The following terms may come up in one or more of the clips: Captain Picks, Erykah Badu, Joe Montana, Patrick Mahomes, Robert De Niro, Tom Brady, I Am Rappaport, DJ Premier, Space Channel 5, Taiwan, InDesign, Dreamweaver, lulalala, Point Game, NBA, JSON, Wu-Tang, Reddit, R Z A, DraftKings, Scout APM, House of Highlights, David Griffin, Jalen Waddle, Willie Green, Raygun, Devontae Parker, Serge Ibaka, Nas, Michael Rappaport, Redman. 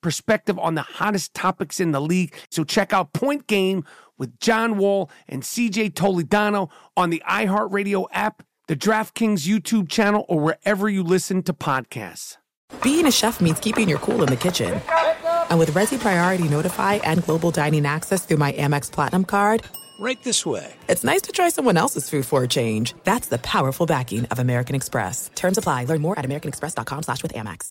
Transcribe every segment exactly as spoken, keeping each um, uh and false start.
perspective on the hottest topics in the league. So check out Point Game with John Wall and C J Toledano on the iHeartRadio app, the DraftKings YouTube channel, or wherever you listen to podcasts. Being a chef means keeping your cool in the kitchen. And with Resi Priority Notify and Global Dining Access through my Amex Platinum card, right this way. It's nice to try someone else's food for a change. That's the powerful backing of American Express. Terms apply. Learn more at americanexpress dot com slash with Amex.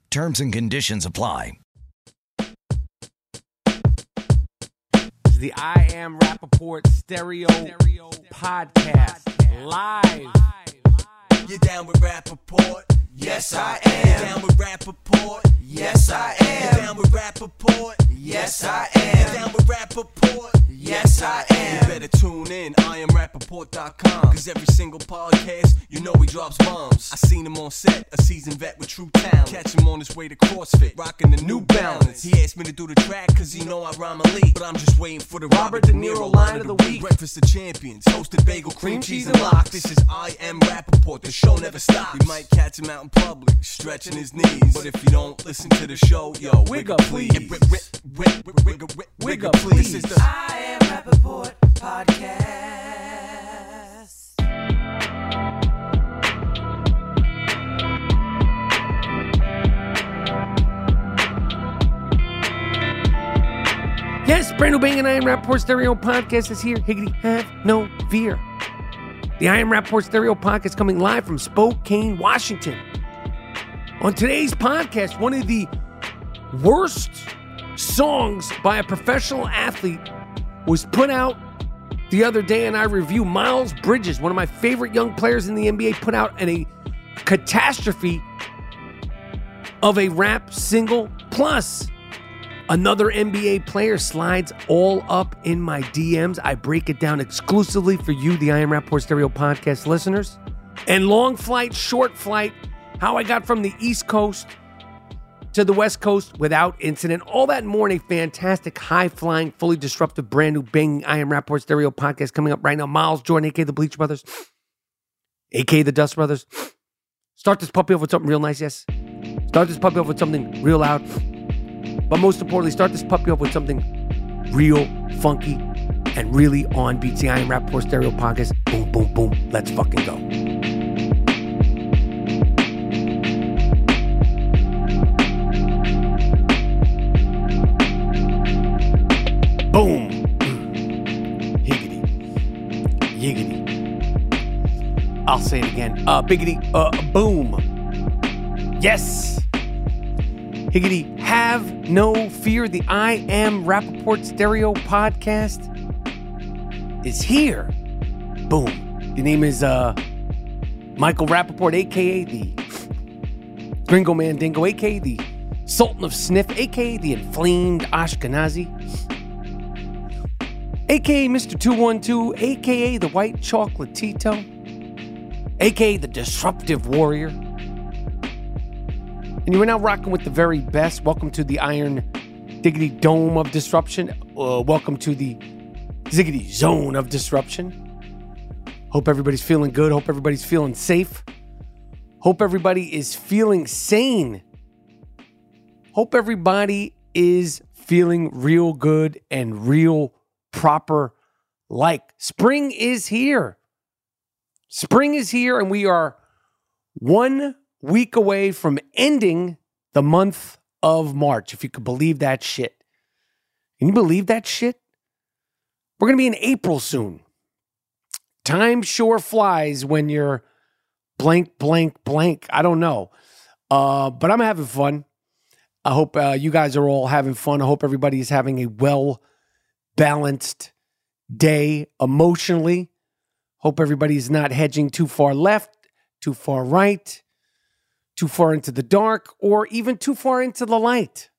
Terms and conditions apply. The I Am Rappaport Stereo, Stereo Podcast, Podcast. Live. Live. Live. You're down with Rappaport? Yes, I am. You're down with Rappaport? Yes, I am. You're down with Rappaport? Yes, I am. You're down with Rappaport? Yes, I am. You better tune in, I am rappaport dot com. Cause every single podcast, you know he drops bombs. I seen him on set, a seasoned vet with true talent. Catch him on his way to CrossFit, rocking the New Balance. He asked me to do the track cause he know I rhyme elite. But I'm just waiting for the Robert, Robert De Niro line of the week. Breakfast of Champions, toasted bagel, cream cheese and lox. This is I Am Rappaport, the show never stops. We might catch him out in public, stretching his knees. But if you don't listen to the show, yo, wigger please. Wigger please. This is the I Am Rappaport Podcast. Yes, brand new bang and I Am Rappaport Stereo Podcast is here. Higgity, have no fear. The I Am Rappaport Stereo Podcast coming live from Spokane, Washington. On today's podcast, one of the worst songs by a professional athlete was put out the other day, and I review Miles Bridges, one of my favorite young players in the N B A, put out in a catastrophe of a rap single. Plus, another N B A player slides all up in my D Ms. I break it down exclusively for you, the I Am Rappaport Stereo Podcast listeners. And long flight, short flight, how I got from the East Coast to the West Coast without incident. All that and more in a fantastic, high-flying, fully disruptive, brand-new, banging I Am Rappaport Stereo Podcast coming up right now. Miles Jordan, a k a the Bleach Brothers, a k a the Dust Brothers. Start this puppy off with something real nice, yes? Start this puppy off with something real loud. But most importantly, start this puppy off with something real funky and really on beat. The I Am Rappaport Stereo Podcast. Boom, boom, boom. Let's fucking go. Boom. Higgity. Yiggity. I'll say it again. Uh, biggity. Uh, boom. Yes. Higgity. Have no fear. The I Am Rappaport Stereo Podcast is here. Boom. The name is uh, Michael Rappaport, a k a the Gringo Mandingo, a k a the Sultan of Sniff, a k a the Inflamed Ashkenazi, a k a. Mister two one two, a k a the White Chocolatito, a k a the Disruptive Warrior. And you are now rocking with the very best. Welcome to the Iron Diggity Dome of Disruption. Uh, welcome to the Ziggity Zone of Disruption. Hope everybody's feeling good. Hope everybody's feeling safe. Hope everybody is feeling sane. Hope everybody is feeling real good and real proper like. Spring is here. Spring is here, and we are one week away from ending the month of March, if you could believe that shit. Can you believe that shit? We're going to be in April soon. Time sure flies when you're blank, blank, blank. I don't know. Uh, but I'm having fun. I hope uh, you guys are all having fun. I hope everybody is having a well-balanced day emotionally. Hope everybody's not hedging too far left, too far right, too far into the dark, or even too far into the light.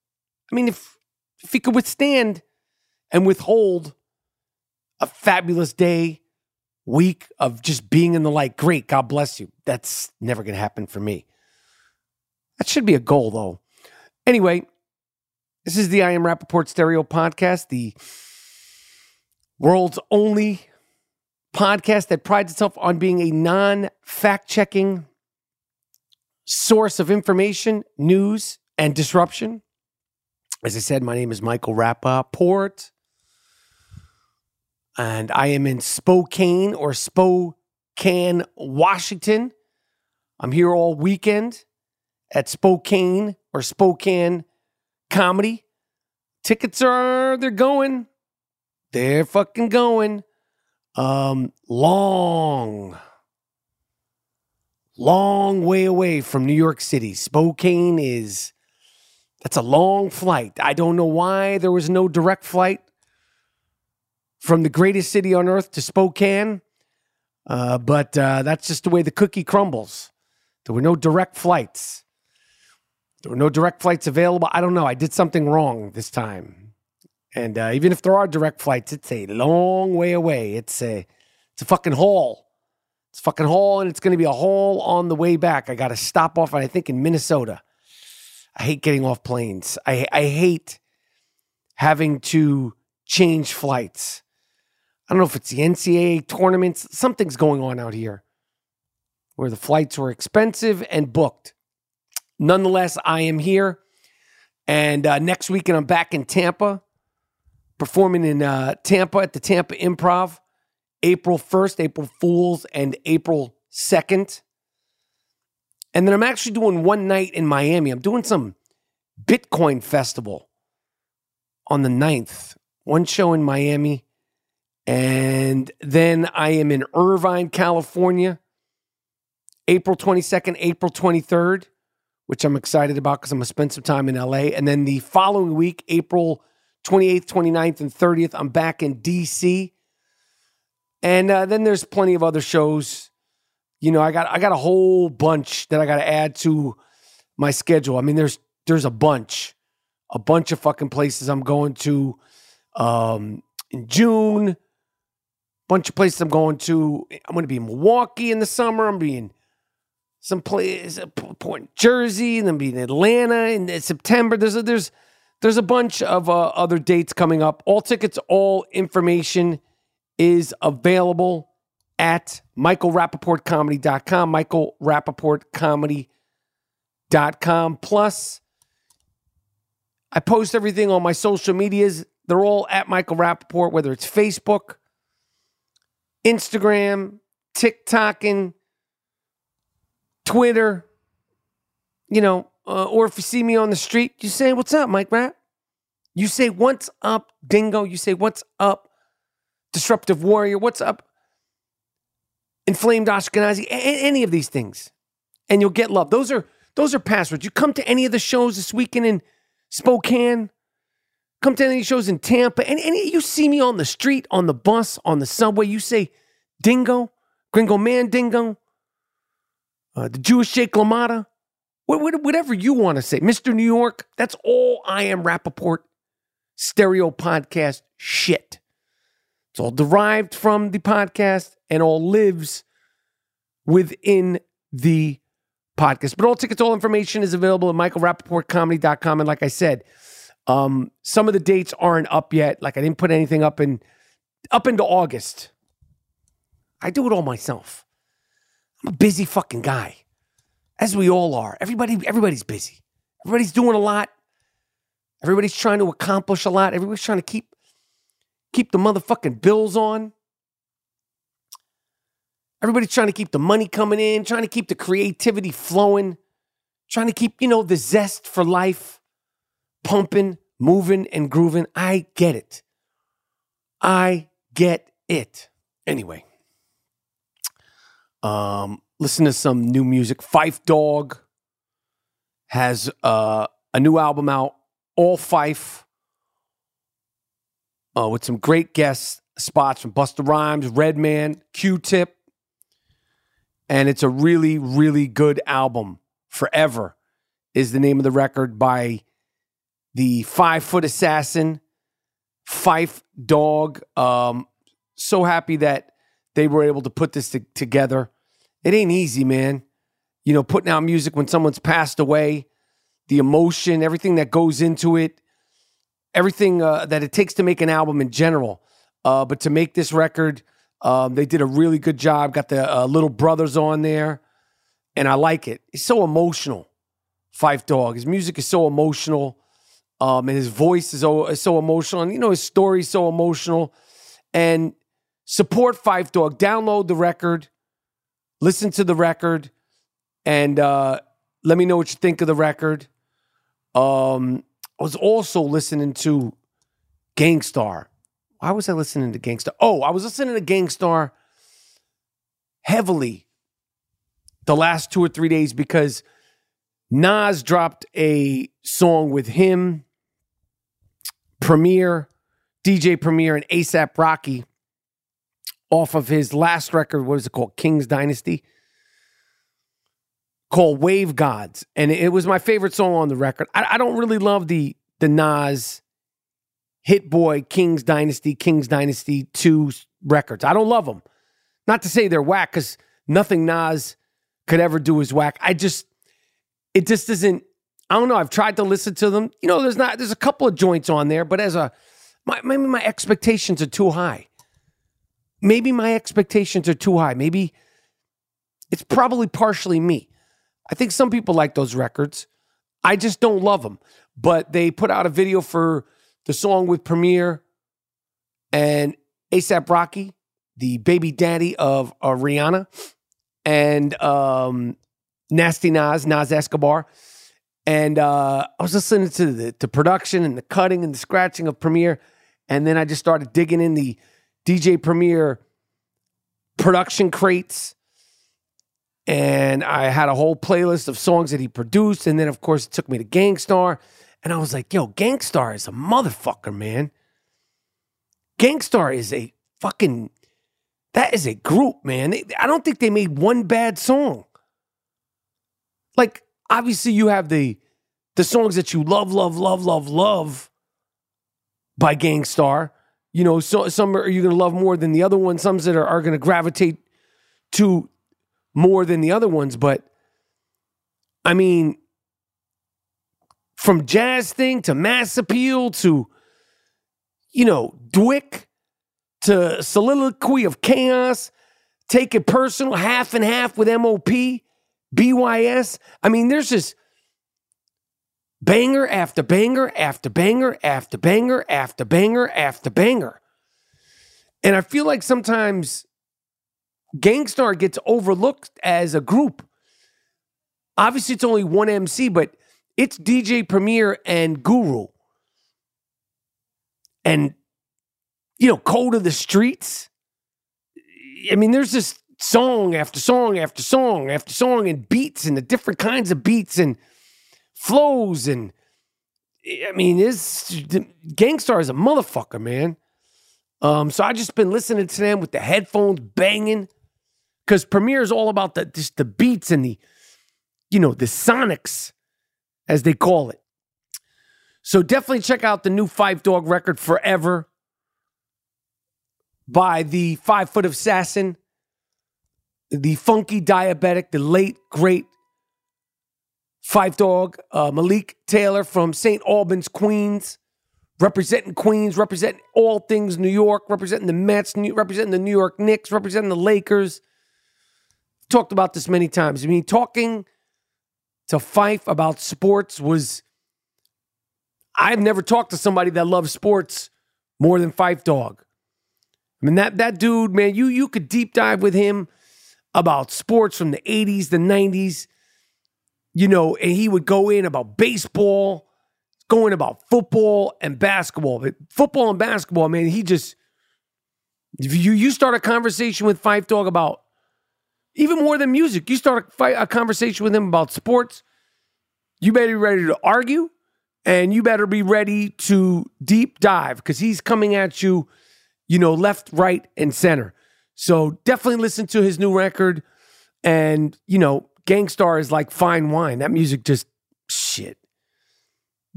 I mean, if if you could withstand and withhold a fabulous day, week of just being in the light, great, God bless you. That's never going to happen for me. That should be a goal, though. Anyway, this is the I Am Rappaport Stereo Podcast, the world's only podcast that prides itself on being a non-fact-checking source of information, news, and disruption. As I said, my name is Michael Rappaport, and I am in Spokane or Spokane, Washington. I'm here all weekend at Spokane or Spokane Comedy. Tickets are, they're going. They're fucking going. Um, long. Long way away from New York City. Spokane is, that's a long flight. I don't know why there was no direct flight from the greatest city on earth to Spokane, uh, but uh, that's just the way the cookie crumbles. There were no direct flights. There were no direct flights available. I don't know. I did something wrong this time. And uh, even if there are direct flights, it's a long way away. It's a, it's a fucking haul. It's fucking haul, and it's going to be a haul on the way back. I got to stop off, I think, in Minnesota. I hate getting off planes. I I hate having to change flights. I don't know if it's the N C double A tournaments. Something's going on out here where the flights were expensive and booked. Nonetheless, I am here, and uh, next weekend I'm back in Tampa, performing in uh, Tampa at the Tampa Improv. April first, April Fools, and April second. And then I'm actually doing one night in Miami. I'm doing some Bitcoin festival on the ninth. One show in Miami. And then I am in Irvine, California, April twenty-second, April twenty-third, which I'm excited about because I'm going to spend some time in L A. And then the following week, April twenty-eighth, twenty-ninth, and thirtieth, I'm back in D C, And uh, then there's plenty of other shows. You know, I got I got a whole bunch that I got to add to my schedule. I mean, there's there's a bunch, a bunch of fucking places I'm going to um, in June. A bunch of places I'm going to. I'm going to be in Milwaukee in the summer. I'm being some place, Point Jersey, and then be in Atlanta in September. There's a, there's there's a bunch of uh, other dates coming up. All tickets, all information is available at michael rappaport comedy dot com, michael rappaport comedy dot com. Plus, I post everything on my social medias. They're all at Michael Rappaport, whether it's Facebook, Instagram, TikTok, and Twitter. You know, uh, or if you see me on the street, you say, "What's up, Mike Rapp?" You say, "What's up, Dingo?" You say, "What's up, Disruptive Warrior?" What's up, Inflamed Ashkenazi? A- any of these things, and you'll get love. Those are those are passwords. You come to any of the shows this weekend in Spokane, come to any of the shows in Tampa, and, and you see me on the street, on the bus, on the subway, you say, "Dingo, Gringo Man Dingo, uh, the Jewish Jake LaMotta," whatever you want to say. Mister New York, that's all I Am Rappaport Stereo Podcast shit. It's all derived from the podcast and all lives within the podcast. But all tickets, all information is available at michael rappaport comedy dot com. And like I said, Um, some of the dates aren't up yet. Like I didn't put anything up in up into August. I do it all myself. I'm a busy fucking guy, as we all are. Everybody, everybody's busy. Everybody's doing a lot. Everybody's trying to accomplish a lot. Everybody's trying to keep keep the motherfucking bills on. Everybody's trying to keep the money coming in, trying to keep the creativity flowing, trying to keep, you know, the zest for life pumping, moving, and grooving. I get it. I get it. Anyway. Um, listen to some new music. Phife Dawg has uh, a new album out, All Phife, uh, with some great guest spots from Busta Rhymes, Redman, Q-Tip. And it's a really, really good album. Forever is the name of the record by the five-foot assassin, Phife Dawg. Um, so happy that they were able to put this to- together. It ain't easy, man. You know, putting out music when someone's passed away, the emotion, everything that goes into it, everything uh, that it takes to make an album in general. Uh, but to make this record, um, they did a really good job. Got the uh, Little Brothers on there, and I like it. It's so emotional, Phife Dawg. His music is so emotional, um, and his voice is so, is so emotional, and, you know, his story is so emotional, and support Phife Dawg. Download the record. Listen to the record. And uh, let me know what you think of the record. Um, I was also listening to Gang Starr. Why was I listening to Gang Starr? Oh, I was listening to Gang Starr heavily the last two or three days because Nas dropped a song with him, Premier, D J Premier, and A$AP Rocky, off of his last record, what is it called? King's Dynasty, called Wave Gods. And it was my favorite song on the record. I, I don't really love the the Nas Hit Boy King's Dynasty, King's Dynasty two records. I don't love them. Not to say they're whack, because nothing Nas could ever do is whack. I just, it just isn't, I don't know. I've tried to listen to them. You know, there's not, there's a couple of joints on there, but as a, my, maybe my expectations are too high. Maybe my expectations are too high. Maybe it's probably partially me. I think some people like those records. I just don't love them. But they put out a video for the song with Premier and A$AP Rocky, the baby daddy of uh, Rihanna, and um, Nasty Nas, Nas Escobar. And uh, I was listening to the, the production and the cutting and the scratching of Premier. And then I just started digging in the D J Premier production crates, and I had a whole playlist of songs that he produced, and then, of course, it took me to Gang Starr, and I was like, yo, Gang Starr is a motherfucker, man. Gang Starr is a fucking, that is a group, man. They, I don't think they made one bad song. Like, obviously, you have the the songs that you love, love, love, love, love by Gang Starr. You know, so, some are you're going to love more than the other one. Some that are, are going to gravitate to more than the other ones. But, I mean, from Jazz Thing to Mass Appeal to, you know, Dwick to Soliloquy of Chaos, Take It Personal, Half and Half with M O P, B Y S. I mean, there's just banger after banger after banger after banger after banger after banger. And I feel like sometimes Gang Starr gets overlooked as a group. Obviously, it's only one M C, but it's D J Premier and Guru. And, you know, Code of the Streets. I mean, there's just song after song after song after song and beats and the different kinds of beats and flows, and I mean, this Gang Starr is a motherfucker, man. Um, so I just been listening to them with the headphones banging, because Premier is all about the just the beats and the, you know, the sonics, as they call it. So definitely check out the new Phife Dawg record, Forever, by the Five Foot Assassin, the Funky Diabetic, the late great Phife Dawg, uh, Malik Taylor from Saint Albans, Queens, representing Queens, representing all things New York, representing the Mets, New- representing the New York Knicks, representing the Lakers. Talked about this many times. I mean, talking to Phife about sports was, I've never talked to somebody that loves sports more than Phife Dawg. I mean, that that dude, man, you you could deep dive with him about sports from the eighties, the nineties, you know, and he would go in about baseball, going about football and basketball. But football and basketball, man, he just, if you, you start a conversation with Phife Dawg about, even more than music, you start a, a conversation with him about sports, you better be ready to argue, and you better be ready to deep dive, because he's coming at you, you know, left, right, and center. So definitely listen to his new record. And, you know, Gang Starr is like fine wine. That music just, shit.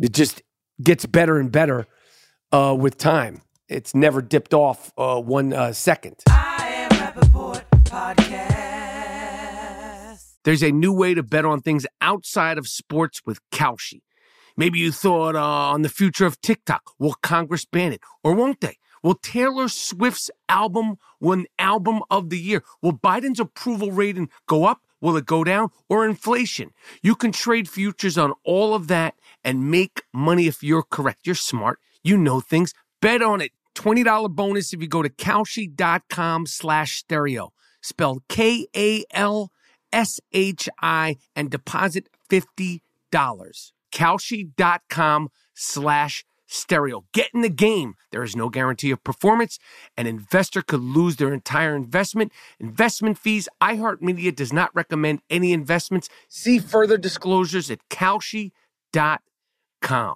It just gets better and better uh, with time. It's never dipped off uh, one uh, second. I Am Rappaport Podcast. There's a new way to bet on things outside of sports with Kalshi. Maybe you thought uh, on the future of TikTok. Will Congress ban it? Or won't they? Will Taylor Swift's album win album of the year? Will Biden's approval rating go up? Will it go down? Or inflation? You can trade futures on all of that and make money if you're correct. You're smart. You know things. Bet on it. twenty dollars bonus if you go to Kalshi.com slash stereo. Spelled K A L S H I and deposit fifty dollars. Kalshi.com slash stereo. Get in the game. There is no guarantee of performance. An investor could lose their entire investment. Investment fees. iHeartMedia does not recommend any investments. See further disclosures at Kalshi dot com.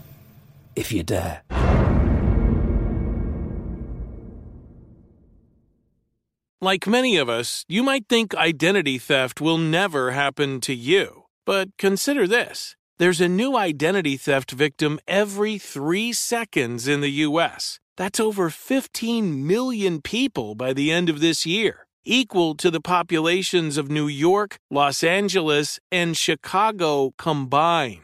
If you dare. Like many of us, you might think identity theft will never happen to you. But consider this. There's a new identity theft victim every three seconds in the U S. That's over fifteen million people by the end of this year, equal to the populations of New York, Los Angeles, and Chicago combined.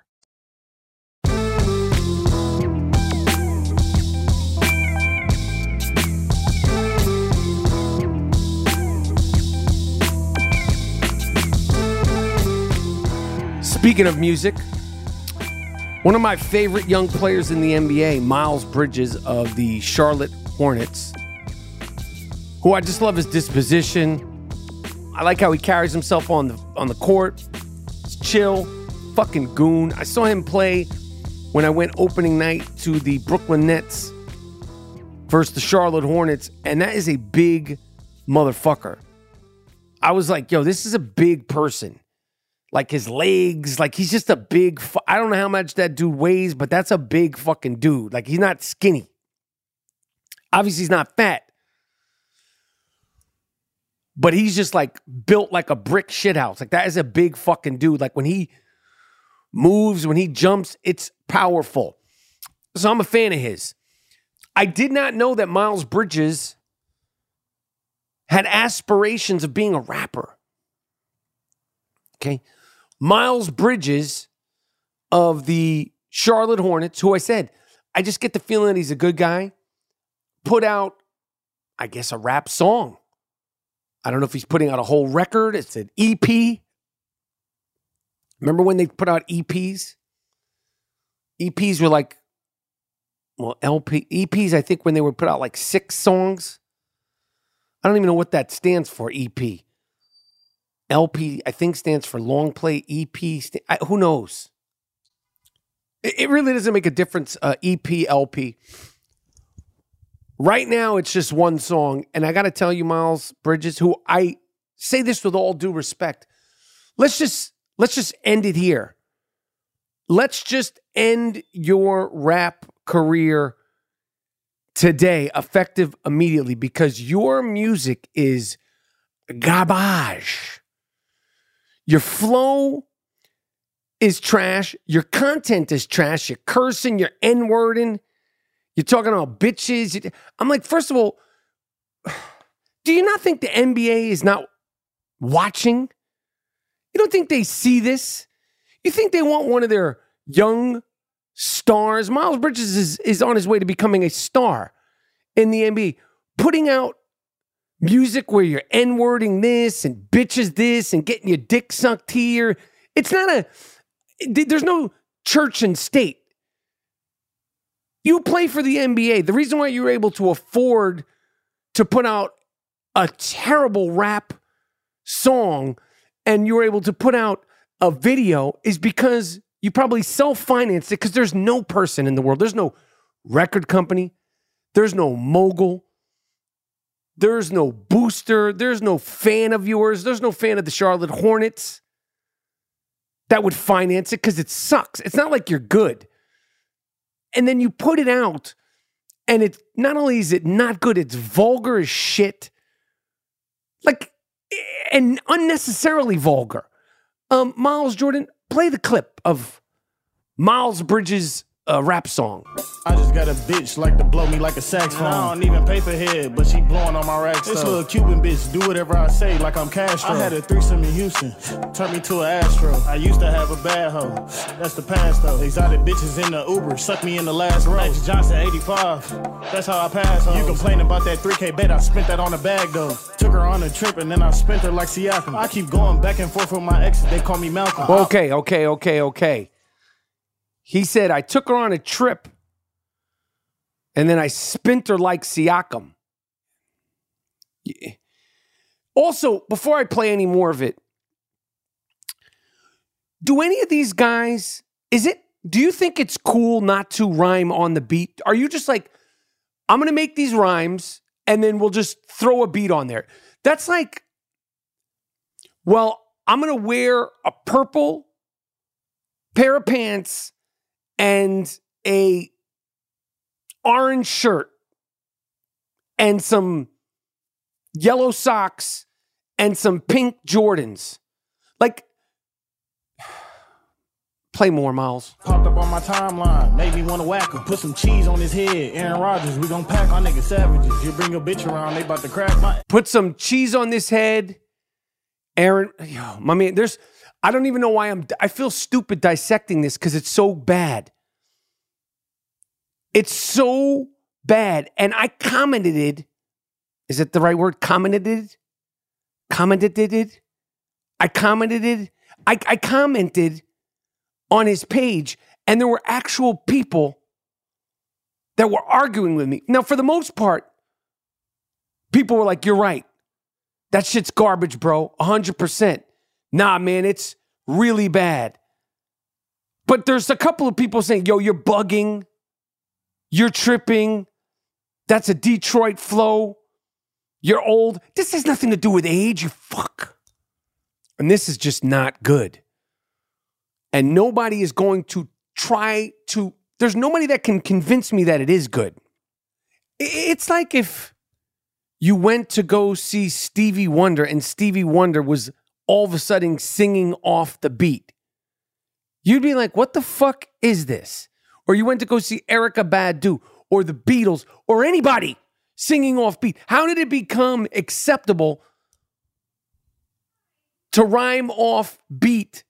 Speaking of music, one of my favorite young players in the N B A, Miles Bridges of the Charlotte Hornets, who I just love his disposition. I like how he carries himself on the on the court. He's chill, fucking goon. I saw him play when I went opening night to the Brooklyn Nets versus the Charlotte Hornets, and that is a big motherfucker. I was like, yo, this is a big person. Like his legs, like he's just a big, fu- I don't know how much that dude weighs, but that's a big fucking dude. Like he's not skinny. Obviously he's not fat. But he's just like built like a brick shithouse. Like that is a big fucking dude. Like when he moves, when he jumps, it's powerful. So I'm a fan of his. I did not know that Miles Bridges had aspirations of being a rapper. Okay. Miles Bridges of the Charlotte Hornets, who I said, I just get the feeling he's a good guy, put out, I guess, a rap song. I don't know if he's putting out a whole record. It's an E P. Remember when they put out E Ps? E Ps were like, well, L P, E Ps, I think when they would put out like six songs. I don't even know what that stands for, E P. L P, I think, stands for long play. E P, st- I, who knows? It, it really doesn't make a difference, uh, E P, L P. Right now, it's just one song. And I got to tell you, Miles Bridges, who I say this with all due respect, let's just let's just end it here. Let's just end your rap career today, effective immediately, because your music is garbage. Your flow is trash. Your content is trash. You're cursing. You're N-wording. You're talking about bitches. I'm like, first of all, do you not think the N B A is not watching? You don't think they see this? You think they want one of their young stars? Miles Bridges is, is on his way to becoming a star in the N B A. Putting out music where you're N-wording this and bitches this and getting your dick sucked here. It's not a, there's no church and state. You play for the N B A. The reason why you were able to afford to put out a terrible rap song and you were able to put out a video is because you probably self-financed it, because there's no person in the world. There's no record company. There's no mogul. There's no booster. There's no fan of yours. There's no fan of the Charlotte Hornets that would finance it, because it sucks. It's not like you're good. And then you put it out, and it not only is it not good, it's vulgar as shit. Like, and unnecessarily vulgar. Um, Miles Jordan, play the clip of Miles Bridges' a rap song. I just got a bitch like to blow me like a saxophone. I don't even pay for head, but she blowing on my racks. This little Cuban bitch do whatever I say like I'm Castro. I had a threesome in Houston, turned me to an Astro. I used to have a bad hoe, that's the past though. Exotic bitches in the Uber, suck me in the last row. Max Johnson eighty-five, that's how I pass hoes. You complain about that three K bet, I spent that on a bag though. Took her on a trip and then I spent her like Siakam. I keep going back and forth with my exes, they call me Malcolm. Okay, okay, okay, okay. He said, I took her on a trip and then I spent her like Siakam. Yeah. Also, before I play any more of it, do any of these guys, is it, do you think it's cool not to rhyme on the beat? Are you just like, I'm going to make these rhymes and then we'll just throw a beat on there? That's like, well, I'm going to wear a purple pair of pants and a orange shirt and some yellow socks and some pink Jordans. Like, play more, Miles. Popped up on my timeline, made me want to whack him. Put some cheese on his head. Aaron Rodgers, we gonna pack our nigga savages. You bring your bitch around, they about to crack my... Put some cheese on this head. Aaron, yo, my man, there's... I don't even know why I'm... I feel stupid dissecting this because it's so bad. It's so bad. And I commented it. Is that the right word? Commented it? Commented it? I commented it. I, I commented on his page and there were actual people that were arguing with me. Now, for the most part, people were like, you're right. That shit's garbage, bro. one hundred percent. Nah, man, it's really bad. But there's a couple of people saying, yo, you're bugging. You're tripping. That's a Detroit flow. You're old. This has nothing to do with age, you fuck. And this is just not good. And nobody is going to try to... There's nobody that can convince me that it is good. It's like if you went to go see Stevie Wonder and Stevie Wonder was all of a sudden singing off the beat. You'd be like, what the fuck is this? Or you went to go see Erykah Badu or the Beatles or anybody singing off beat. How did it become acceptable to rhyme off beat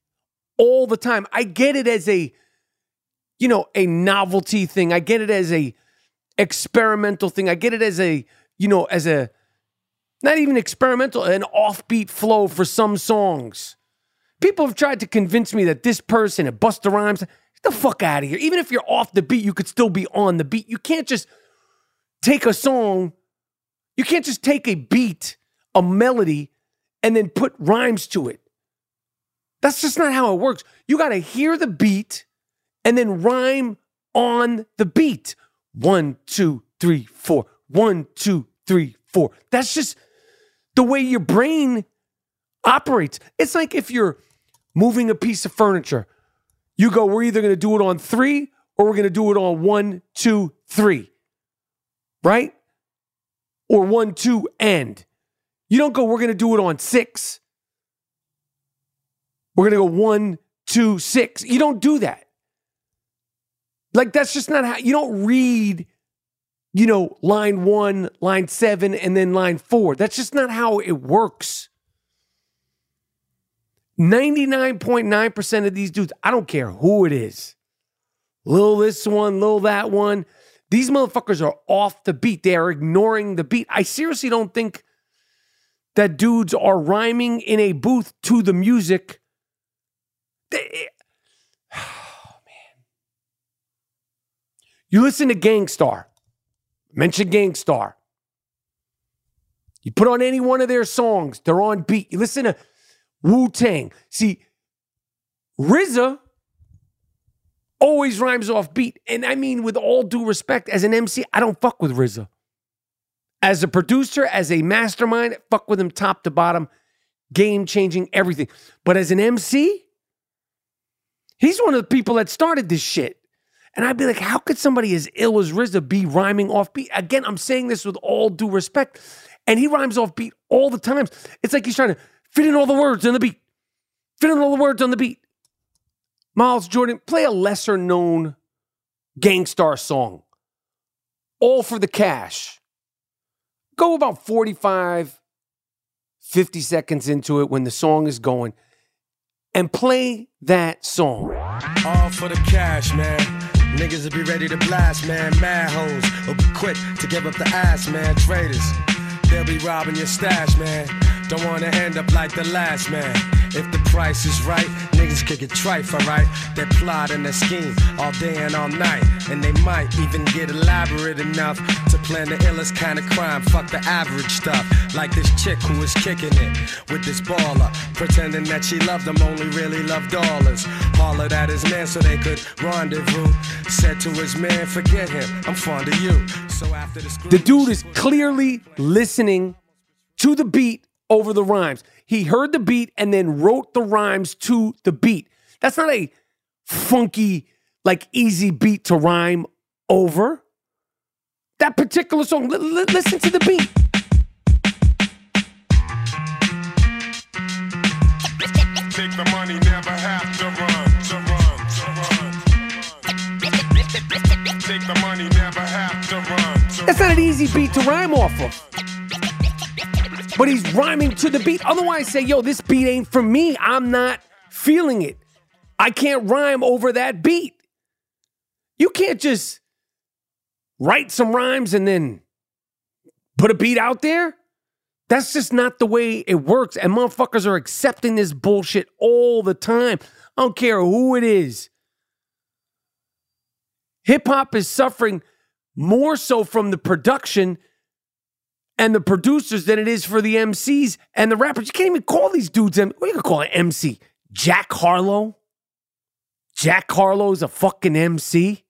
all the time? I get it as a, you know, a novelty thing. I get it as a experimental thing. I get it as a, you know, as a, not even experimental, an offbeat flow for some songs. People have tried to convince me that this person at Busta Rhymes, get the fuck out of here. Even if you're off the beat, you could still be on the beat. You can't just take a song. You can't just take a beat, a melody, and then put rhymes to it. That's just not how it works. You got to hear the beat and then rhyme on the beat. One, two, three, four. One, two, three, four. That's just the way your brain operates. It's like if you're moving a piece of furniture, you go, we're either going to do it on three or we're going to do it on one, two, three, right? Or one, two, end. You don't go, we're going to do it on six. We're going to go one, two, six. You don't do that. Like, that's just not how, you don't read, you know, line one, line seven, and then line four. That's just not how it works. ninety-nine point nine percent of these dudes, I don't care who it is. Little this one, little that one. These motherfuckers are off the beat. They are ignoring the beat. I seriously don't think that dudes are rhyming in a booth to the music. They, oh, man. You listen to Gang Starr. Mention Gang Starr. You put on any one of their songs, they're on beat. You listen to Wu-Tang. See, R Z A always rhymes off beat. And I mean, with all due respect, as an M C, I don't fuck with R Z A. As a producer, as a mastermind, fuck with him top to bottom, game-changing, everything. But as an M C, he's one of the people that started this shit. And I'd be like, how could somebody as ill as R Z A be rhyming off beat? Again, I'm saying this with all due respect. And he rhymes off beat all the time. It's like he's trying to fit in all the words on the beat. Fit in all the words on the beat. Miles Jordan, play a lesser-known Gang Starr song. All for the cash. Go about forty-five, fifty seconds into it when the song is going. And play that song. All for the cash, man. Niggas will be ready to blast, man. Mad hoes will be quick to give up the ass, man. Traders, they'll be robbing your stash, man. Don't want to end up like the last man. If the price is right, niggas could get trife, alright? They plot and they scheme all day and all night. And they might even get elaborate enough to plan the illest kind of crime. Fuck the average stuff. Like this chick who was kicking it with this baller. Pretending that she loved him, only really loved dollars. Hollered at his man so they could rendezvous. Said to his man, forget him, I'm fond of you. So after the screw... The dude is clearly listening to the beat over the rhymes. He heard the beat and then wrote the rhymes to the beat. That's not a funky, like easy beat to rhyme over. That particular song, l- l- listen to the beat. Take the money, never have to run, to run, to run. Take the money, never have to run, to run. That's not an easy beat to rhyme off of. But he's rhyming to the beat. Otherwise, say, yo, this beat ain't for me. I'm not feeling it. I can't rhyme over that beat. You can't just write some rhymes and then put a beat out there. That's just not the way it works. And motherfuckers are accepting this bullshit all the time. I don't care who it is. Hip-hop is suffering more so from the production and the producers than it is for the M Cs and the rappers. You can't even call these dudes M C. What are you going to call an M C? Jack Harlow? Jack Harlow's a fucking M C?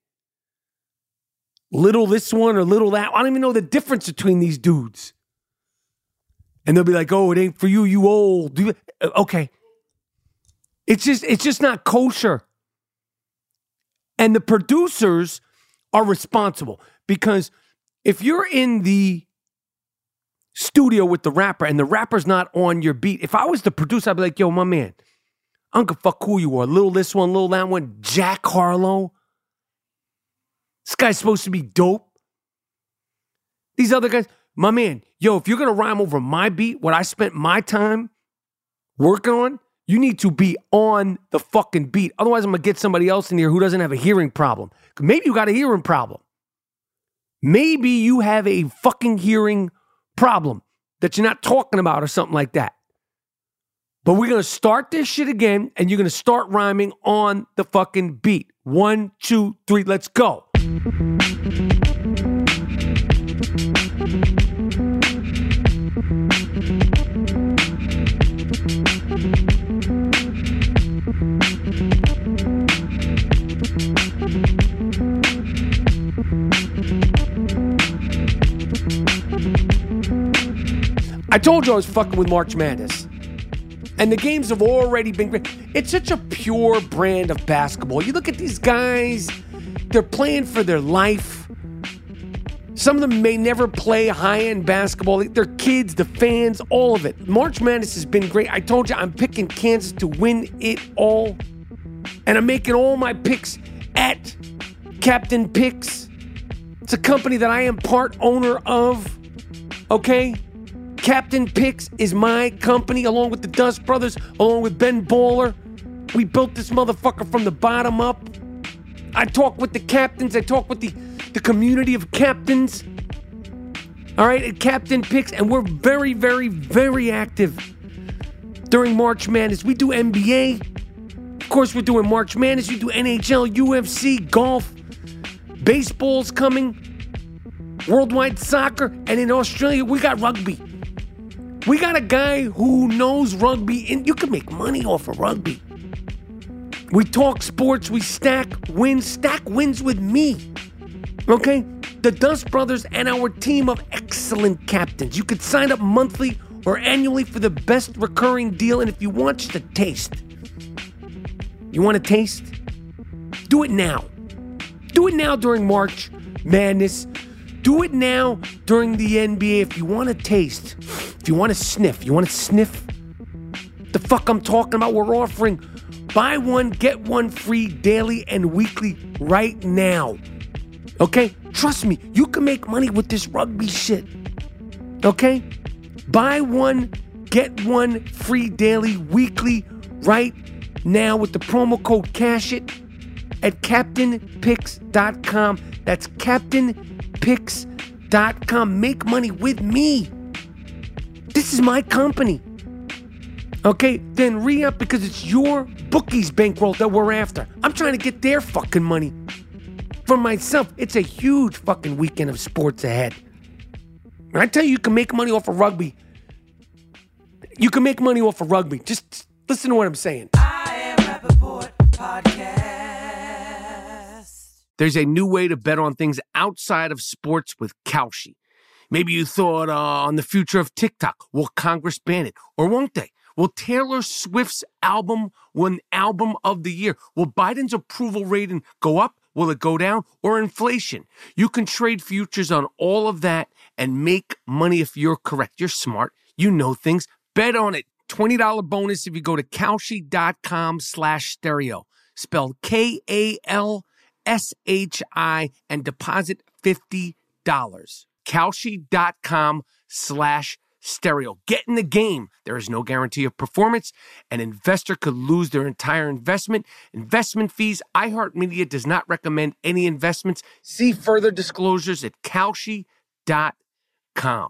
Little this one or little that. I don't even know the difference between these dudes. and they'll be like, "Oh, it ain't for you. You old." Do you, okay. It's just it's just not kosher. And the producers are responsible, because if you're in the studio with the rapper and the rapper's not on your beat, if I was the producer, I'd be like, "Yo, my man, I don't give a fuck who you are. Little this one, little that one, Jack Harlow. This guy's supposed to be dope. These other guys, my man, yo, if you're going to rhyme over my beat, what I spent my time working on, you need to be on the fucking beat. Otherwise, I'm going to get somebody else in here who doesn't have a hearing problem." Maybe you got a hearing problem. Maybe you have a fucking hearing problem that you're not talking about or something like that. But we're going to start this shit again, and you're going to start rhyming on the fucking beat. One, two, three, let's go. I told you I was fucking with March Madness. And the games have already been... It's such a pure brand of basketball. You look at these guys, they're playing for their life. Some of them may never play high-end basketball. They're kids, the fans, all of it. March Madness has been great. I told you I'm picking Kansas to win it all. And I'm making all my picks at Captain Picks. It's a company that I am part owner of. Okay? Captain Picks is my company, along with the Dust Brothers, along with Ben Baller. We built this motherfucker from the bottom up. I talk with the captains. I talk with the, the community of captains. All right, at Captain Picks, and we're very, very, very active during March Madness. We do N B A. Of course, we're doing March Madness. You do N H L, U F C, golf. Baseball's coming. Worldwide soccer. And in Australia, we got rugby. We got a guy who knows rugby, and you can make money off of rugby. We talk sports, we stack wins, stack wins with me, okay? The Dust Brothers and our team of excellent captains. You could sign up monthly or annually for the best recurring deal, and if you want just a taste, you want a taste? Do it now. Do it now during March Madness. Do it now during the N B A if you want a taste. If you want to sniff, you want to sniff the fuck I'm talking about. We're offering buy one, get one free daily and weekly right now. Okay? Trust me, you can make money with this rugby shit. Okay? Buy one, get one free daily, weekly right now with the promo code Cash It at captain picks dot com. That's captain picks dot com. Make money with me. This is my company. Okay, then re-up, because it's your bookies bankroll that we're after. I'm trying to get their fucking money for myself. It's a huge fucking weekend of sports ahead. When I tell you you can make money off of rugby, you can make money off of rugby. Just listen to what I'm saying. I Am Rappaport Podcast. There's a new way to bet on things outside of sports with Kalshi. Maybe you thought uh, on the future of TikTok. Will Congress ban it? Or won't they? Will Taylor Swift's album win album of the year? Will Biden's approval rating go up? Will it go down? Or inflation? You can trade futures on all of that and make money if you're correct. You're smart. You know things. Bet on it. twenty dollars bonus if you go to Kalshi.com slash stereo. Spelled K A L S H I and deposit fifty dollars. Kalshi.com slash stereo. Get in the game. There is no guarantee of performance. An investor could lose their entire investment. Investment fees. iHeartMedia does not recommend any investments. See further disclosures at Kalshi dot com.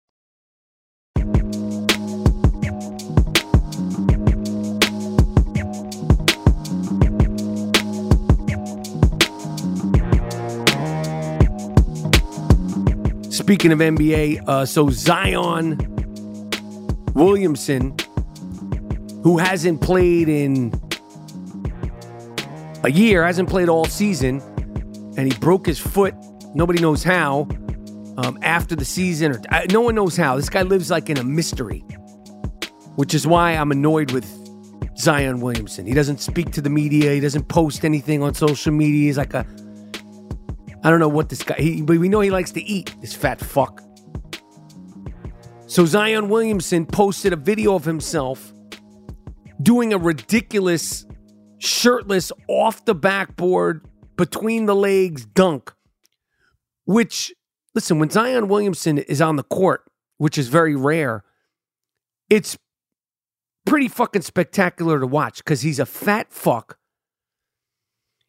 Speaking of N B A, uh, so Zion Williamson, who hasn't played in a year, hasn't played all season, and he broke his foot, nobody knows how, um, after the season. Or, uh, no one knows how. This guy lives like in a mystery, which is why I'm annoyed with Zion Williamson. He doesn't speak to the media. He doesn't post anything on social media. He's like a... I don't know what this guy... He, but we know he likes to eat, this fat fuck. So Zion Williamson posted a video of himself doing a ridiculous, shirtless, off the backboard, between the legs dunk. Which, listen, when Zion Williamson is on the court, which is very rare, it's pretty fucking spectacular to watch because he's a fat fuck.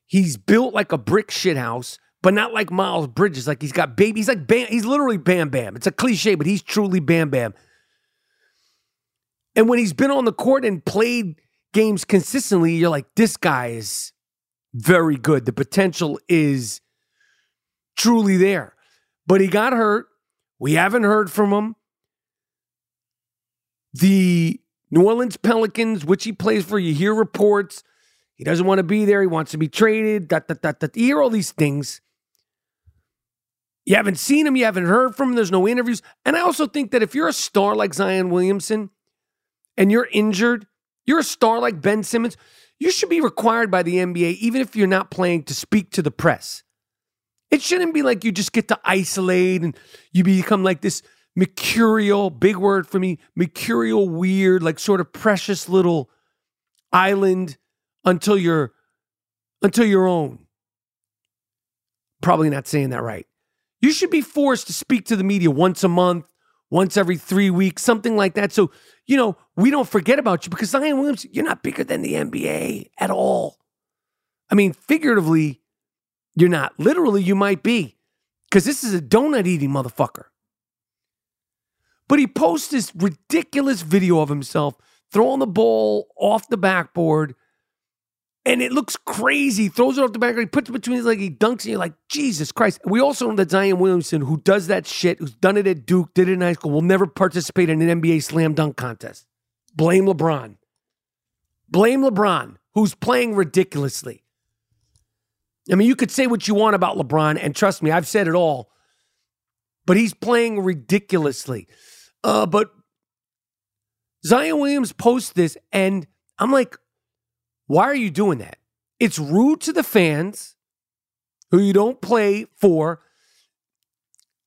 He's built like a brick shithouse. But not like Miles Bridges. Like he's got baby. He's like Bam. He's literally Bam Bam. It's a cliche, but he's truly Bam Bam. And when he's been on the court and played games consistently, you're like, this guy is very good. The potential is truly there. But he got hurt. We haven't heard from him. The New Orleans Pelicans, which he plays for, you hear reports. He doesn't want to be there. He wants to be traded. That, that, that, that. You hear all these things. You haven't seen him. You haven't heard from him. There's no interviews. And I also think that if you're a star like Zion Williamson and you're injured, you're a star like Ben Simmons, you should be required by the N B A, even if you're not playing, to speak to the press. It shouldn't be like you just get to isolate and you become like this mercurial, big word for me, mercurial weird, like sort of precious little island until you're, until your own. Probably not saying that right. You should be forced to speak to the media once a month, once every three weeks, something like that. So, you know, we don't forget about you because Zion Williamson, you're not bigger than the N B A at all. I mean, figuratively, you're not. Literally, you might be because this is a donut-eating motherfucker. But he posts this ridiculous video of himself throwing the ball off the backboard, and it looks crazy. He throws it off the back. He puts it between his legs. He dunks. And you're like, Jesus Christ. We also know that Zion Williamson, who does that shit, who's done it at Duke, did it in high school, will never participate in an N B A slam dunk contest. Blame LeBron. Blame LeBron, who's playing ridiculously. I mean, you could say what you want about LeBron, and trust me, I've said it all. But he's playing ridiculously. Uh, but Zion Williams posts this, and I'm like, why are you doing that? It's rude to the fans who you don't play for.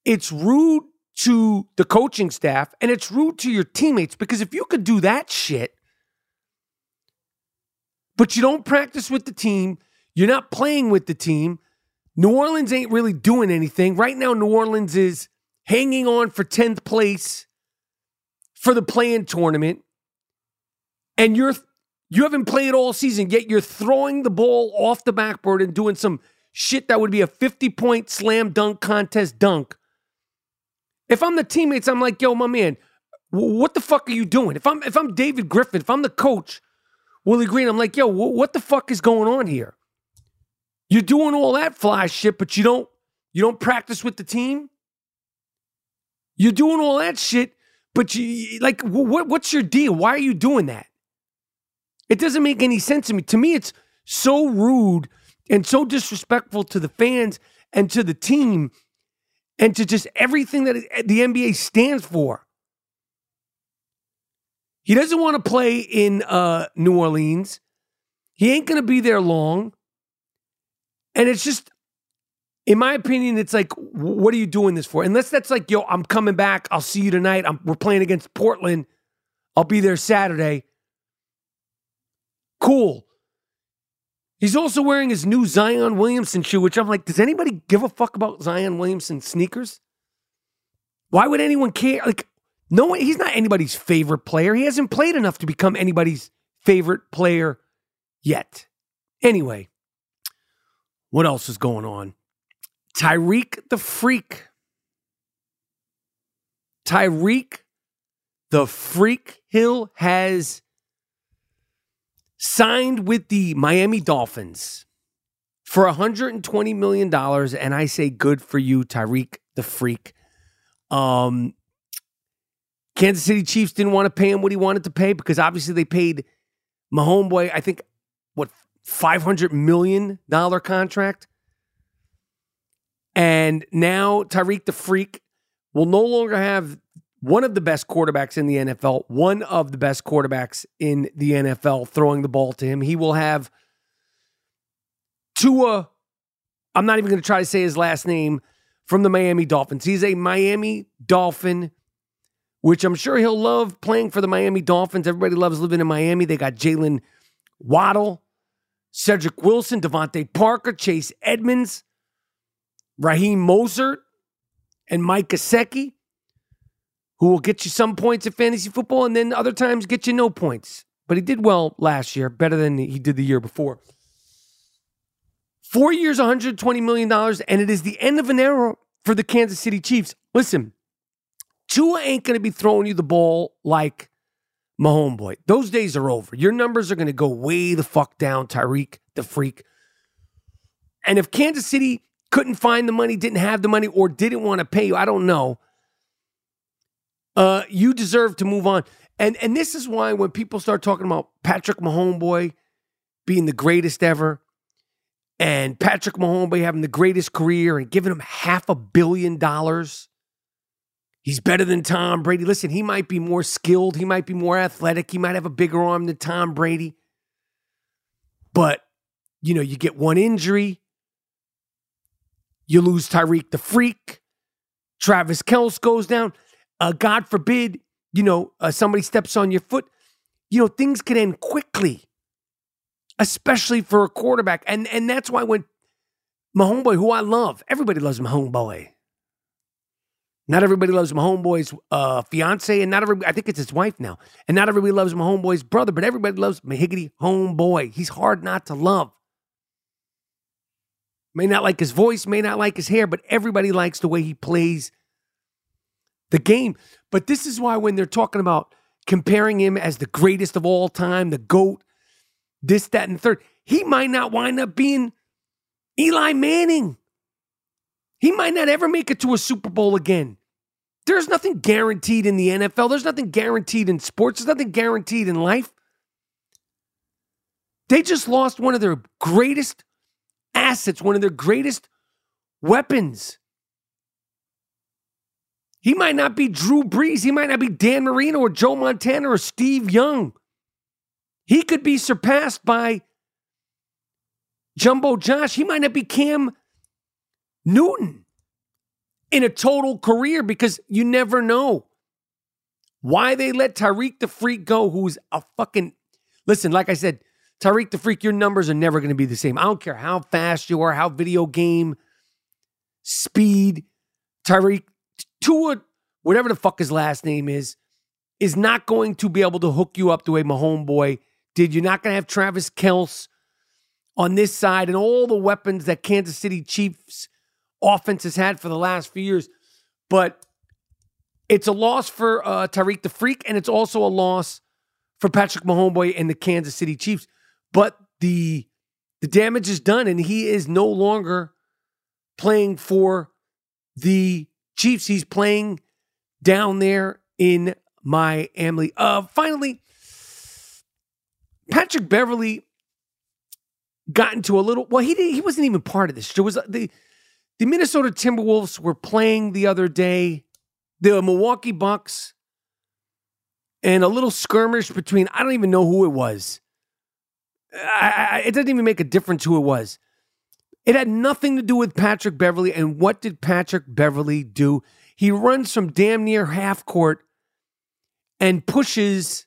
It's rude to the coaching staff, and it's rude to your teammates because if you could do that shit, but you don't practice with the team, you're not playing with the team, New Orleans ain't really doing anything. Right now, New Orleans is hanging on for tenth place for the play-in tournament, and you're... You haven't played all season, yet you're throwing the ball off the backboard and doing some shit that would be a fifty-point slam dunk contest dunk. If I'm the teammates, I'm like, yo, my man, what the fuck are you doing? If I'm if I'm David Griffin, if I'm the coach, Willie Green, I'm like, yo, what the fuck is going on here? You're doing all that fly shit, but you don't you don't practice with the team. You're doing all that shit, but you like what? What's your deal? Why are you doing that? It doesn't make any sense to me. To me, it's so rude and so disrespectful to the fans and to the team and to just everything that the N B A stands for. He doesn't want to play in uh, New Orleans. He ain't going to be there long. And it's just, in my opinion, it's like, what are you doing this for? Unless that's like, yo, I'm coming back. I'll see you tonight. I'm, we're playing against Portland. I'll be there Saturday. Cool. He's also wearing his new Zion Williamson shoe, which I'm like, does anybody give a fuck about Zion Williamson sneakers? Why would anyone care? Like, no, he's not anybody's favorite player. He hasn't played enough to become anybody's favorite player yet. Anyway, what else is going on? Tyreek the Freak. Tyreek the Freak Hill has signed with the Miami Dolphins for one hundred twenty million dollars, and I say good for you, Tyreek the Freak. Um, Kansas City Chiefs didn't want to pay him what he wanted to pay because obviously they paid my homeboy, I think, what, five hundred million dollars contract? And now Tyreek the Freak will no longer have one of the best quarterbacks in the N F L, one of the best quarterbacks in the N F L throwing the ball to him. He will have Tua, I'm not even going to try to say his last name, from the Miami Dolphins. He's a Miami Dolphin, which I'm sure he'll love playing for the Miami Dolphins. Everybody loves living in Miami. They got Jalen Waddle, Cedric Wilson, Devontae Parker, Chase Edmonds, Raheem Mostert, and Mike Gesicki, who will get you some points at fantasy football and then other times get you no points. But he did well last year, better than he did the year before. Four years, one hundred twenty million dollars, and it is the end of an era for the Kansas City Chiefs. Listen, Tua ain't going to be throwing you the ball like my homeboy. Those days are over. Your numbers are going to go way the fuck down, Tyreek the Freak. And if Kansas City couldn't find the money, didn't have the money, or didn't want to pay you, I don't know, Uh, you deserve to move on. And and this is why when people start talking about Patrick Mahomes being the greatest ever and Patrick Mahomes having the greatest career and giving him half a billion dollars, he's better than Tom Brady. Listen, he might be more skilled. He might be more athletic. He might have a bigger arm than Tom Brady. But, you know, you get one injury. You lose Tyreek the Freak. Travis Kelce goes down. Uh, God forbid, you know, uh, somebody steps on your foot. You know, things can end quickly, especially for a quarterback. And and that's why when my homeboy, who I love, everybody loves my homeboy. Not everybody loves my homeboy's uh, fiance, and not everybody, I think it's his wife now. And not everybody loves my homeboy's brother, but everybody loves my higgity homeboy. He's hard not to love. May not like his voice, may not like his hair, but everybody likes the way he plays the game. But this is why when they're talking about comparing him as the greatest of all time, the GOAT, this, that, and third, he might not wind up being Eli Manning. He might not ever make it to a Super Bowl again. There's nothing guaranteed in the N F L. There's nothing guaranteed in sports. There's nothing guaranteed in life. They just lost one of their greatest assets, one of their greatest weapons. He might not be Drew Brees. He might not be Dan Marino or Joe Montana or Steve Young. He could be surpassed by Jumbo Josh. He might not be Cam Newton in a total career because you never know why they let Tyreek the Freak go, who's a fucking... Listen, like I said, Tyreek the Freak, your numbers are never going to be the same. I don't care how fast you are, how video game, speed, Tyreek... Tua, whatever the fuck his last name is, is not going to be able to hook you up the way my homeboy did. You're not going to have Travis Kelce on this side and all the weapons that Kansas City Chiefs offense has had for the last few years. But it's a loss for uh, Tyreek the Freak, and it's also a loss for Patrick Mahomes and the Kansas City Chiefs. But the the damage is done, and he is no longer playing for the Chiefs. He's playing down there in Miami. Uh, finally, Patrick Beverley got into a little, well, he didn't, he wasn't even part of this. There was the, the Minnesota Timberwolves were playing the other day, the Milwaukee Bucks, and a little skirmish between, I don't even know who it was. I, I, it doesn't even make a difference who it was. It had nothing to do with Patrick Beverley. And what did Patrick Beverley do? He runs from damn near half court and pushes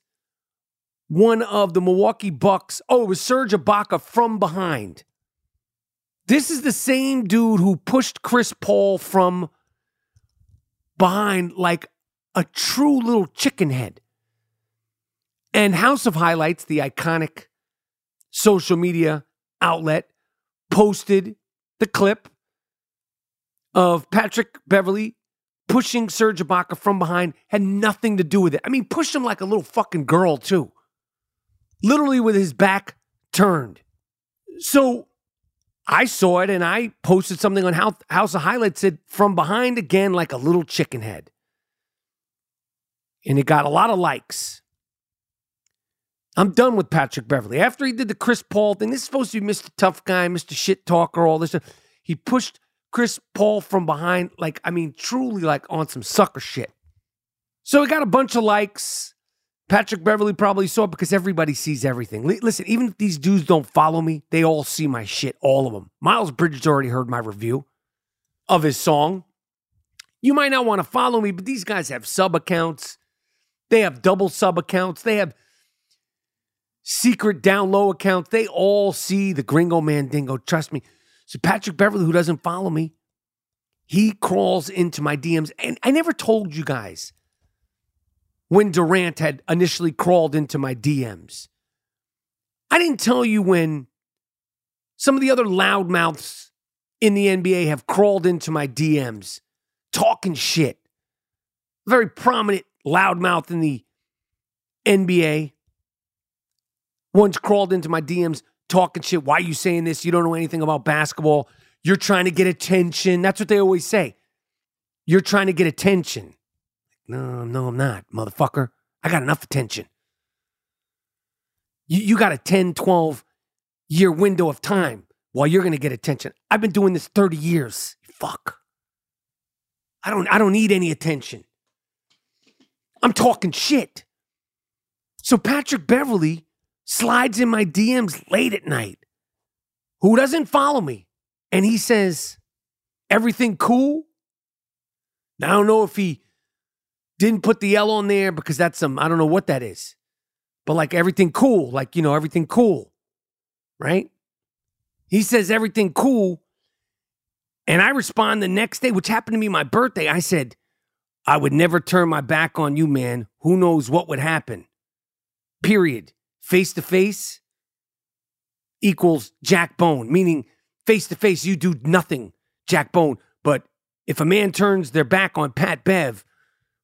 one of the Milwaukee Bucks. Oh, it was Serge Ibaka from behind. This is the same dude who pushed Chris Paul from behind like a true little chicken head. And House of Highlights, the iconic social media outlet, posted the clip of Patrick Beverley pushing Serge Ibaka from behind. Had nothing to do with it. I mean, pushed him like a little fucking girl, too. Literally with his back turned. So I saw it and I posted something on House of Highlights, said from behind again like a little chicken head. And it got a lot of likes. I'm done with Patrick Beverley. After he did the Chris Paul thing, this is supposed to be Mister Tough Guy, Mister Shit Talker, all this stuff. He pushed Chris Paul from behind, like, I mean, truly like on some sucker shit. So it got a bunch of likes. Patrick Beverley probably saw it because everybody sees everything. L- listen, even if these dudes don't follow me, they all see my shit, all of them. Miles Bridges already heard my review of his song. You might not want to follow me, but these guys have sub accounts. They have double sub accounts. They have secret down low accounts. They all see the Gringo Mandingo. Trust me. So Patrick Beverley, who doesn't follow me, he crawls into my D Ms. And I never told you guys when Durant had initially crawled into my D Ms. I didn't tell you when some of the other loudmouths in the N B A have crawled into my D Ms, talking shit. Very prominent loudmouth in the N B A. Once crawled into my D Ms talking shit. Why are you saying this? You don't know anything about basketball. You're trying to get attention. That's what they always say. You're trying to get attention. No, no, I'm not, motherfucker. I got enough attention. You, you got a ten, twelve year window of time while you're going to get attention. I've been doing this thirty years. Fuck. I don't, I don't need any attention. I'm talking shit. So Patrick Beverley slides in my D Ms late at night, who doesn't follow me. And he says, everything cool? Now, I don't know if he didn't put the L on there because that's some, I don't know what that is. But like everything cool, like, you know, everything cool, right? He says everything cool. And I respond the next day, which happened to be my birthday. I said, I would never turn my back on you, man. Who knows what would happen? Period. Face-to-face equals jackbone, meaning face-to-face, you do nothing, jackbone. But if a man turns their back on Pat Bev,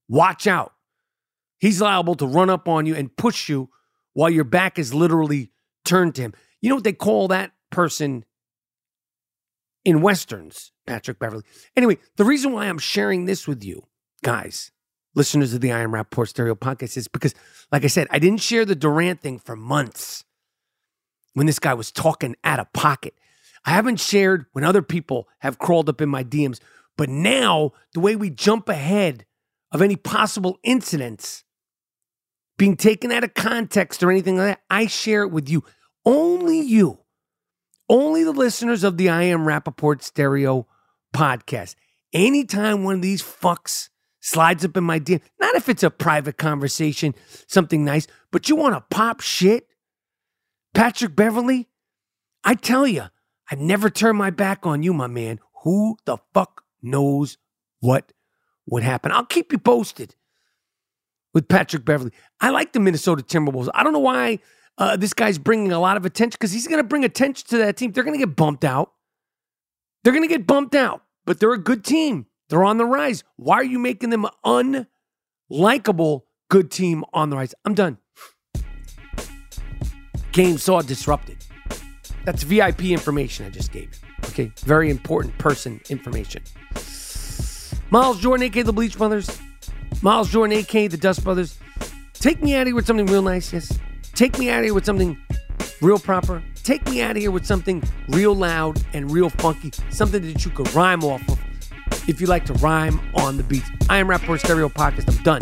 watch out. He's liable to run up on you and push you while your back is literally turned to him. You know what they call that person in Westerns, Patrick Beverley. Anyway, the reason why I'm sharing this with you, guys, listeners of the I Am Rappaport Stereo Podcast, is because, like I said, I didn't share the Durant thing for months when this guy was talking out of pocket. I haven't shared when other people have crawled up in my D Ms, but now the way we jump ahead of any possible incidents being taken out of context or anything like that, I share it with you. Only you, only the listeners of the I Am Rappaport Stereo Podcast. Anytime one of these fucks slides up in my D M, not if it's a private conversation, something nice, but you want to pop shit? Patrick Beverley, I tell you, I never turn my back on you, my man. Who the fuck knows what would happen? I'll keep you posted with Patrick Beverley. I like the Minnesota Timberwolves. I don't know why uh, this guy's bringing a lot of attention, because he's going to bring attention to that team. They're going to get bumped out. They're going to get bumped out, but they're a good team. They're on the rise. Why are you making them an unlikable good team on the rise? I'm done. Game Saw disrupted. That's V I P information I just gave you. Okay, very important person information. Miles Jordan, a k a the Bleach Brothers. Miles Jordan, A K, the Dust Brothers. Take me out of here with something real nice, yes. Take me out of here with something real proper. Take me out of here with something real loud and real funky. Something that you could rhyme off of if you like to rhyme on the beats. I Am Rappaport Stereo Podcast. I'm done.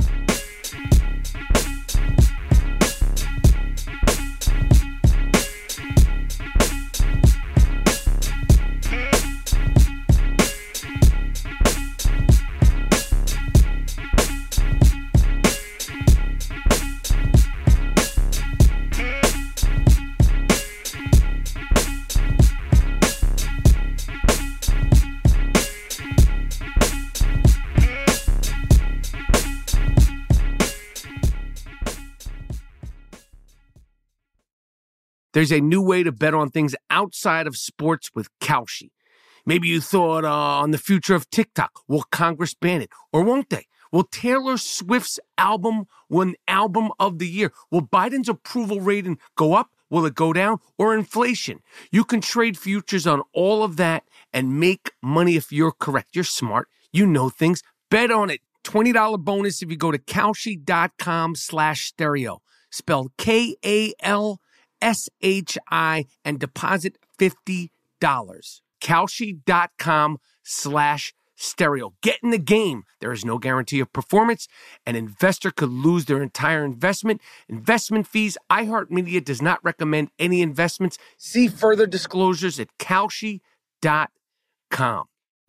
There's a new way to bet on things outside of sports with Kalshi. Maybe you thought uh, on the future of TikTok. Will Congress ban it? Or won't they? Will Taylor Swift's album win album of the year? Will Biden's approval rating go up? Will it go down? Or inflation? You can trade futures on all of that and make money if you're correct. You're smart. You know things. Bet on it. twenty dollars bonus if you go to Kalshi.com slash stereo. Spelled K A L S H I and deposit fifty dollars. Kalshi.com slash stereo. Get in the game. There is no guarantee of performance. An investor could lose their entire investment. Investment fees. iHeartMedia does not recommend any investments. See further disclosures at Kalshi dot com.